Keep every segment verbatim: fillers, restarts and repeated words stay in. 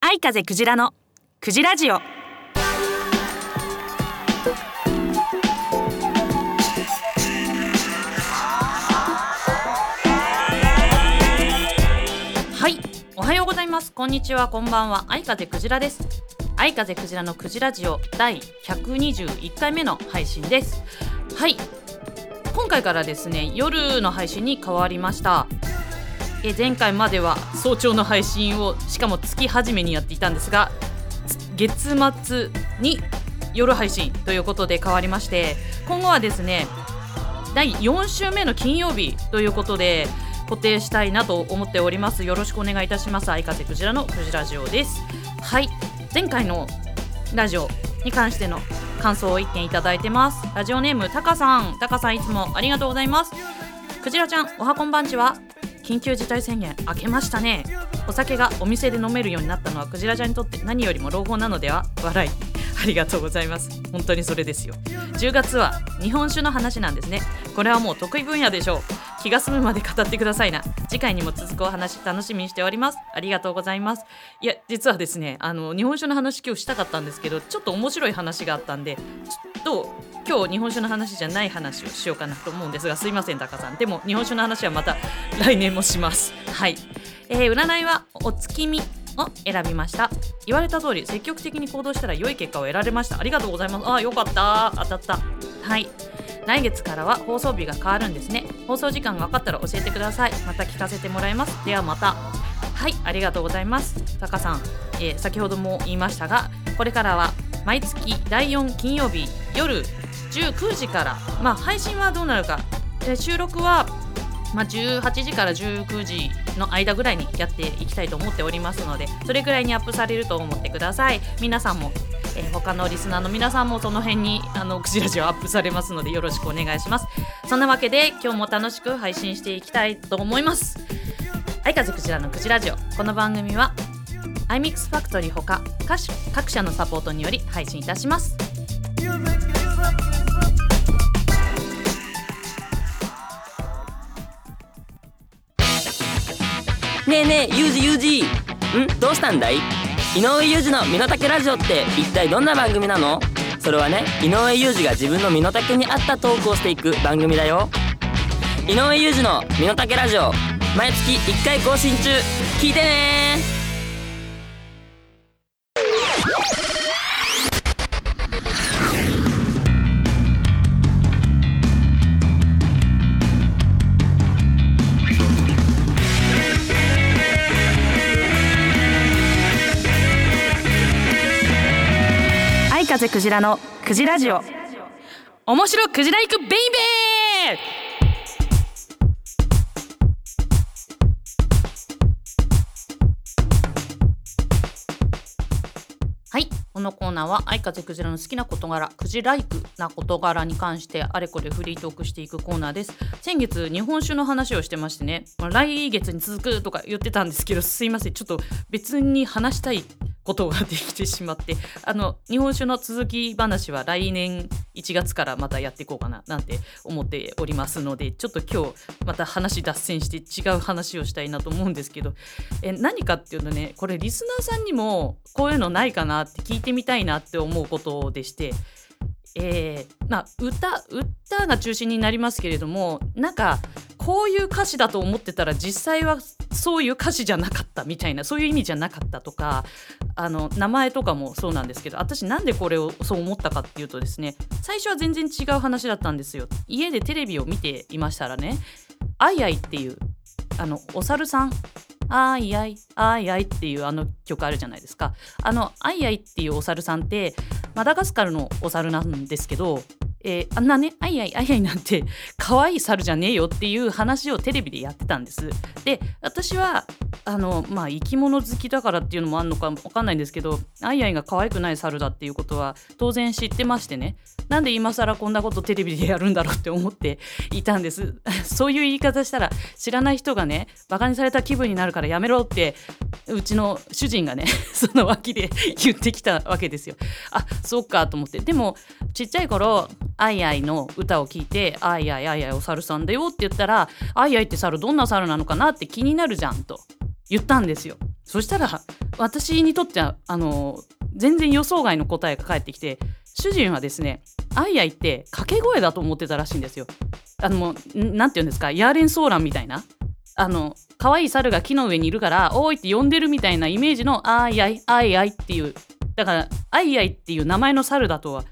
愛風クジラのクジラジオ。はい、おはようございます、こんにちは、こんばんは。愛風クジラです。愛風クジラのクジラジオ第ひゃくにじゅういっかいめの配信です。はい、今回からですね、夜の配信に変わりました。え前回までは早朝の配信を、しかも月初めにやっていたんですが、月末に夜配信ということで変わりまして、今後はですねだいよん週目の金曜日ということで固定したいなと思っております。よろしくお願いいたします。愛風クジラのクジラジオです。はい、前回のラジオに関しての感想をいってんいただいてます。ラジオネームたかさん、たかさんいつもありがとうございます。クジラちゃん、おはこんばんちは。緊急事態宣言明けましたね。お酒がお店で飲めるようになったのはクジラちゃんにとって何よりも朗報なのでは、笑い。ありがとうございます。本当にそれですよ。じゅうがつは日本酒の話なんですね。これはもう得意分野でしょう。気が済むまで語ってくださいな。次回にも続くお話楽しみにしております。ありがとうございます。いや、実はですね、あの日本酒の話今日したかったんですけど、ちょっと面白い話があったんで、ちょっと今日日本酒の話じゃない話をしようかなと思うんですが、すいませんタカさん。でも日本酒の話はまた来年もします。はい、えー、占いはお月見を選びました。言われた通り積極的に行動したら良い結果を得られました。ありがとうございます。あ、よかった、当たった。はい、来月からは放送日が変わるんですね。放送時間が分かったら教えてください。また聞かせてもらいます。ではまた。はい、ありがとうございます。タカさん、えー、先ほども言いましたが、これからは毎月だいよん金曜日夜じゅうくじから、まあ、配信はどうなるか、で収録は、まあ、じゅうはちじからじゅうくじの間ぐらいにやっていきたいと思っておりますので、それぐらいにアップされると思ってください。皆さんも、えー、他のリスナーの皆さんもその辺にあのクジラジオアップされますのでよろしくお願いします。そんなわけで今日も楽しく配信していきたいと思います。愛風クジラのクジラジオ、この番組はアイミックスファクトリーほか各社のサポートにより配信いたします。ねえねえユージユージ、んどうしたんだい？井上ユージの身の丈ラジオって一体どんな番組なの？それはね、井上ユージが自分の身の丈に合ったトークをしていく番組だよ。井上ユージの身の丈ラジオ、毎月いっかい更新中。聞いてね。愛風クジラのクジラジオ、面白クジラ行くベイベー。はい、このコーナーは愛風クジラの好きな事柄、クジライクな事柄に関してあれこれフリートークしていくコーナーです。先月日本酒の話をしてましてね、来月に続くとか言ってたんですけど、すいません、ちょっと別に話したいことができてしまって、あの日本酒の続き話は来年いちがつからまたやっていこうかななんて思っておりますので、ちょっと今日また話脱線して違う話をしたいなと思うんですけど、え何かっていうとね、これリスナーさんにもこういうのないかなって聞いてみたいなって思うことでして、えー、まあ歌歌が中心になりますけれども、なんかこういう歌詞だと思ってたら実際はそういう歌詞じゃなかったみたいな、そういう意味じゃなかったとか、あの名前とかもそうなんですけど、私なんでこれをそう思ったかっていうとですね、最初は全然違う話だったんですよ。家でテレビを見ていましたらね、アイアイっていうあのお猿さん、アイアイアイアイっていうあの曲あるじゃないですか。あのアイアイっていうお猿さんってマダガスカルのお猿なんですけど、えー、あんなねアイアイアイアイなんて可愛い猿じゃねえよっていう話をテレビでやってたんです。で、私はあのまあ生き物好きだからっていうのもあんのかわかんないんですけど、アイアイが可愛くない猿だっていうことは当然知ってましてね、なんで今更こんなことテレビでやるんだろうって思っていたんです。そういう言い方したら知らない人がねバカにされた気分になるからやめろってうちの主人がねその脇で言ってきたわけですよ。あ、そうかと思って。でもちっちゃい頃アイアイの歌を聞いて、アイアイアイアイお猿さんだよって言ったら、アイアイって猿どんな猿なのかなって気になるじゃんと言ったんですよ。そしたら私にとってはあの全然予想外の答えが返ってきて、主人はですね、アイアイって掛け声だと思ってたらしいんですよ。あのもうなんていうんですか、ヤーレンソーランみたいな、あの可愛い猿が木の上にいるからおーいって呼んでるみたいなイメージのアイアイアイアイっていう、だからアイアイっていう名前の猿だとは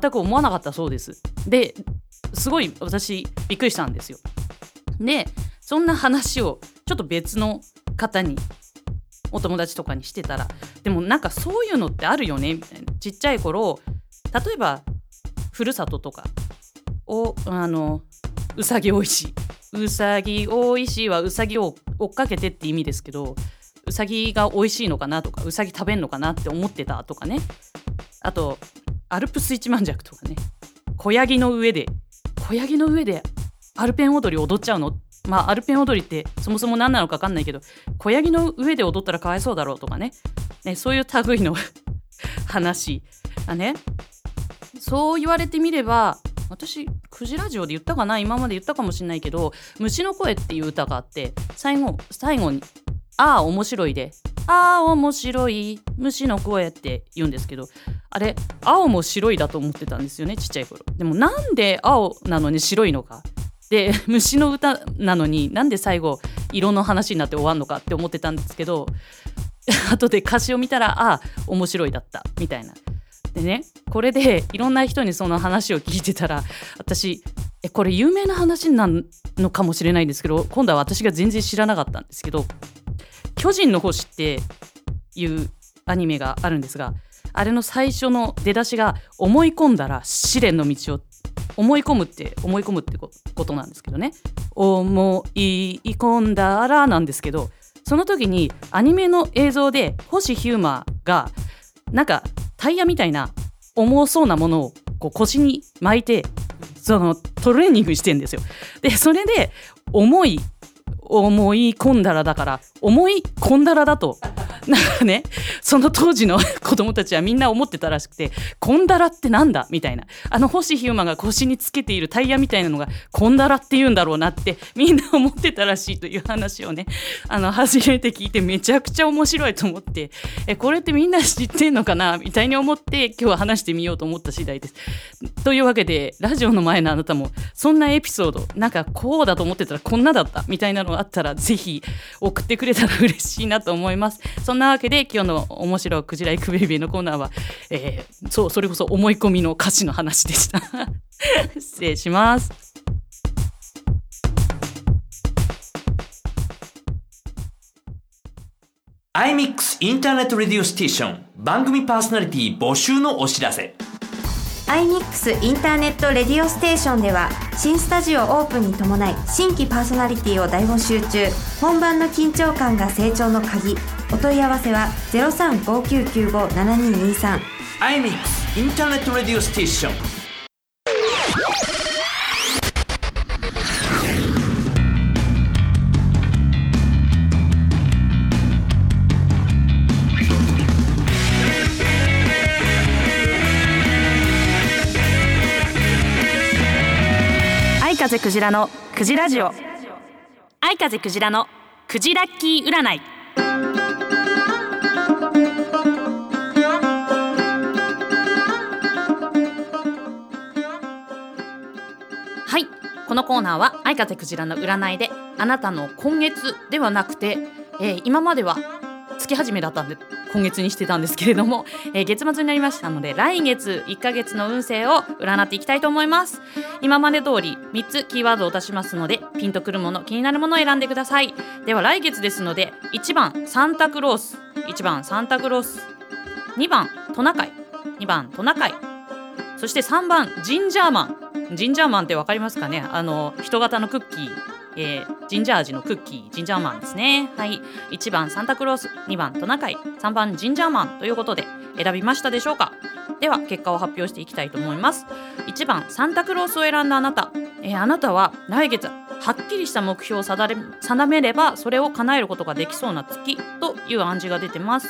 全く思わなかったそうです。ですごい私びっくりしたんですよ。でそんな話をちょっと別の方に、お友達とかにしてたら、でもなんかそういうのってあるよねみたいな、ちっちゃい頃例えばふるさととかをあのうさぎおいしいうさぎおいしいはうさぎを追っかけてって意味ですけど、うさぎがおいしいのかなとかうさぎ食べんのかなって思ってたとかね、あとアルプス一万尺とかね、小ヤギの上で小ヤギの上でアルペン踊り踊っちゃうの、まあアルペン踊りってそもそも何なのか分かんないけど、小ヤギの上で踊ったらかわいそうだろうとか ね, ねそういう類の話だね。そう言われてみれば、私クジラジオで言ったかな、今まで言ったかもしれないけど、虫の声っていう歌があって、最後最後にああ面白いで、ああ面白い虫の声って言うんですけど、あれ青も白いだと思ってたんですよね、ちっちゃい頃。でもなんで青なのに白いのかで、虫の歌なのになんで最後色の話になって終わんのかって思ってたんですけど、後で歌詞を見たらああ面白いだったみたいな。でね、これでいろんな人にその話を聞いてたら、私えこれ有名な話なのかもしれないんですけど、今度は私が全然知らなかったんですけど、巨人の星っていうアニメがあるんですが、あれの最初の出だしが思い込んだら試練の道を、思い込むって思い込むってことなんですけどね、思い込んだらなんですけど、その時にアニメの映像で星ヒューマーがなんかタイヤみたいな重そうなものをこう腰に巻いてそのトレーニングしてんですよ。でそれで思い思い込んだらだから思い込んだらだとなんかね、その当時の子供たちはみんな思ってたらしくて、こんだらってなんだみたいな、あの星ヒューマンが腰につけているタイヤみたいなのがこんだらって言うんだろうなってみんな思ってたらしいという話をね、あの初めて聞いてめちゃくちゃ面白いと思って、えこれってみんな知ってんのかなみたいに思って今日は話してみようと思った次第です。というわけでラジオの前のあなたもそんなエピソード、なんかこうだと思ってたらこんなだったみたいなのがあったらぜひ送ってくれたら嬉しいなと思います。そんなわけで今日の面白クジライクベイビーのコーナーは、えー、そうそれこそ思い込みの歌詞の話でした失礼します。iMix インターネットレディオステーション、番組パーソナリティ募集のお知らせ。iMix インターネットレディオステーションでは新スタジオオープンに伴い新規パーソナリティを大募集中。本番の緊張感が成長の鍵。お問い合わせは ゼロさんごきゅうきゅうご ななににさん iMix インターネットレディオステーション。愛風クジラのクジラジオ、愛風クジラのクジラッキー占い。はい、このコーナーは愛風クジラの占いであなたの今月ではなくて、えー、今までは月始めだったんで今月にしてたんですけれども、えー、月末になりましたので来月いっかげつの運勢を占っていきたいと思います。今まで通りみっつキーワードを出しますので、ピンとくるもの気になるものを選んでください。では来月ですので、いちばんサンタクロース、いちばんサンタクロース、にばんトナカイ、にばんトナカイ、そしてさんばんジンジャーマン。ジンジャーマンって分かりますかね、あの人型のクッキー、えー、ジンジャー味のクッキー、ジンジャーマンですね。はい、いちばんサンタクロース、にばんトナカイ、さんばんジンジャーマンということで選びましたでしょうか。では結果を発表していきたいと思います。いちばんサンタクロースを選んだあなた、えー、あなたは来月はっきりした目標を定めればそれを叶えることができそうな月という暗示が出てます。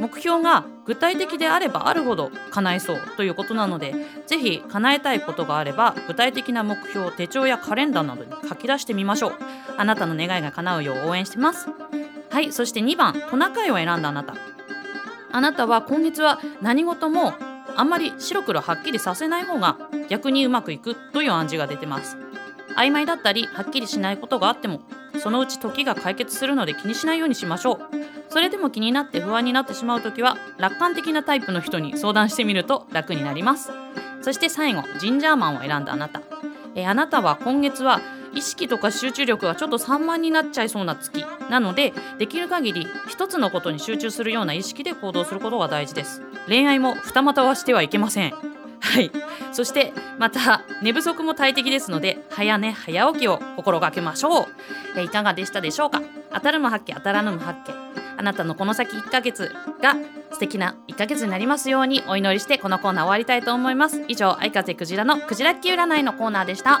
目標が具体的であればあるほど叶えそうということなので、ぜひ叶えたいことがあれば具体的な目標を手帳やカレンダーなどに書き出してみましょう。あなたの願いが叶うよう応援してます。はい、そしてにばん、トナカイを選んだあなた。あなたは今月は何事もあんまり白黒はっきりさせない方が逆にうまくいくという暗示が出てます。曖昧だったりはっきりしないことがあっても、そのうち時が解決するので気にしないようにしましょう。それでも気になって不安になってしまうときは、楽観的なタイプの人に相談してみると楽になります。そして最後、ジンジャーマンを選んだあなた。えー、あなたは今月は意識とか集中力がちょっと散漫になっちゃいそうな月なので、できる限り一つのことに集中するような意識で行動することが大事です。恋愛も二股はしてはいけません。はい、そしてまた寝不足も大敵ですので、早寝早起きを心がけましょう。えいかがでしたでしょうか。当たるも発見、当たらぬも発見。あなたのこの先いっかげつが素敵ないっかげつになりますようにお祈りして、このコーナー終わりたいと思います。以上、あいかぜくじらのくじらっき占いのコーナーでした。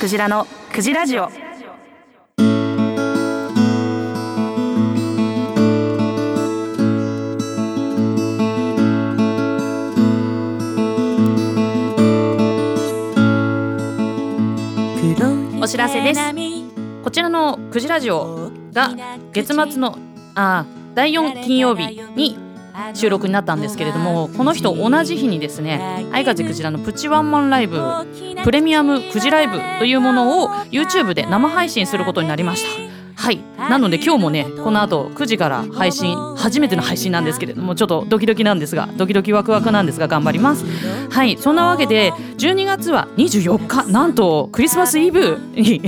クジラのクジラジオ。お知らせです。こちらのクジラジオが月末のあだいよん金曜日に収録になったんですけれども、この日と同じ日にですね、あいかぜくじらのプチワンマンライブプレミアムくじライブというものを YouTube で生配信することになりました。はい、なので今日もね、この後くじから配信、初めての配信なんですけれども、ちょっとドキドキなんですが、ドキドキワクワクなんですが頑張ります。はい、そんなわけでじゅうにがつはにじゅうよっか、なんとクリスマスイブに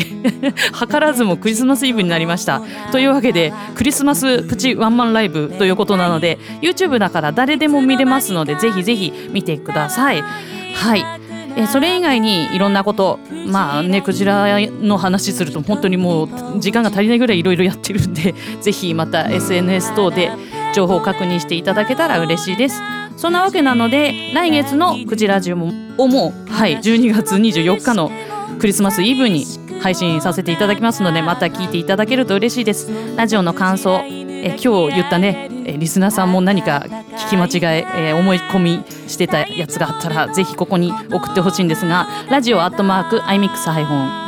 計らずもクリスマスイブになりました。というわけでクリスマスプチワンマンライブということなので、 YouTube だから誰でも見れますので、ぜひぜひ見てください。はい、えそれ以外にいろんなこと、まあね、クジラの話すると本当にもう時間が足りないぐらいいろいろやってるんで、ぜひまた エスエヌエス 等で情報を確認していただけたら嬉しいです。そんなわけなので、来月のクジラジオをもう、はい、じゅうにがつにじゅうよっかのクリスマスイブに配信させていただきますので、また聞いていただけると嬉しいです。ラジオの感想、え今日言ったね、リスナーさんも何か聞き間違ええー、思い込みしてたやつがあったら、ぜひここに送ってほしいんですが、ラジオアットマーク アイミックス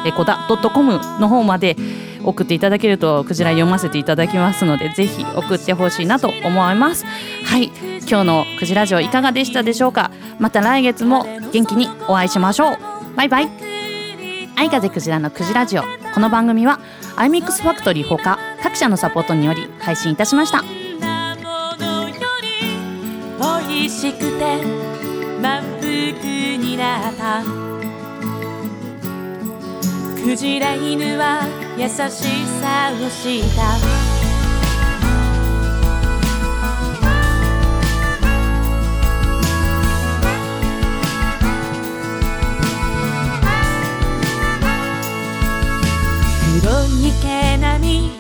エコダドットコム の方まで送っていただけるとクジラ読ませていただきますので、ぜひ送ってほしいなと思います。はい、今日のクジラジオいかがでしたでしょうか。また来月も元気にお会いしましょう。バイバイ。あいかぜくじらのくじラジオ。この番組は iMix ファクトリーほか各社のサポートにより配信いたしました。美味しくて満腹になったクジラ犬は優しさを知った。黒い毛並み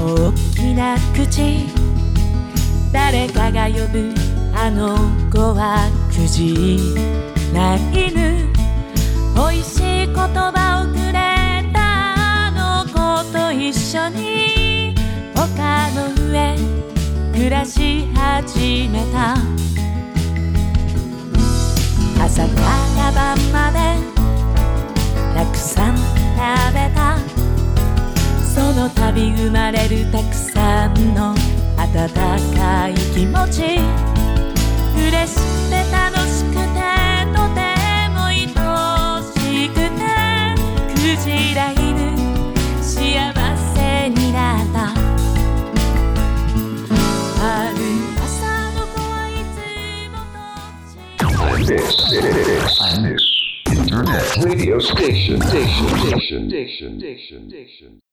大きな口、誰かが呼ぶあの子はくじら犬。おいしい言葉をくれたあの子と一緒に丘の上暮らし始めた。朝から晩までたくさん食べた。その度生まれるたくさんの温かい気持ち、嬉しくて楽しくてとても愛しくて、くじら犬幸せになった。ある朝の子はいつ radio station, station, station, station, station, station.